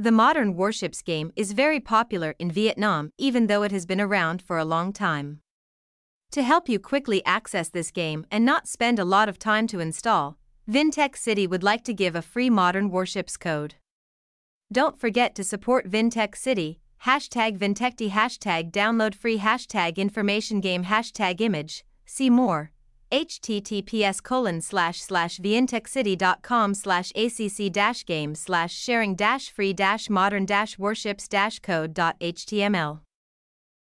The Modern Warships game is very popular in Vietnam, even though it has been around for a long time. To help you quickly access this game and not spend a lot of time to install, Vintech City would like to give a free Modern Warships code. Don't forget to support Vintech City, #Vintechty, #downloadfree, #informationgame, #image, see more, https://vintechcity.com/acc-game/sharing-free-modern-warships-code.html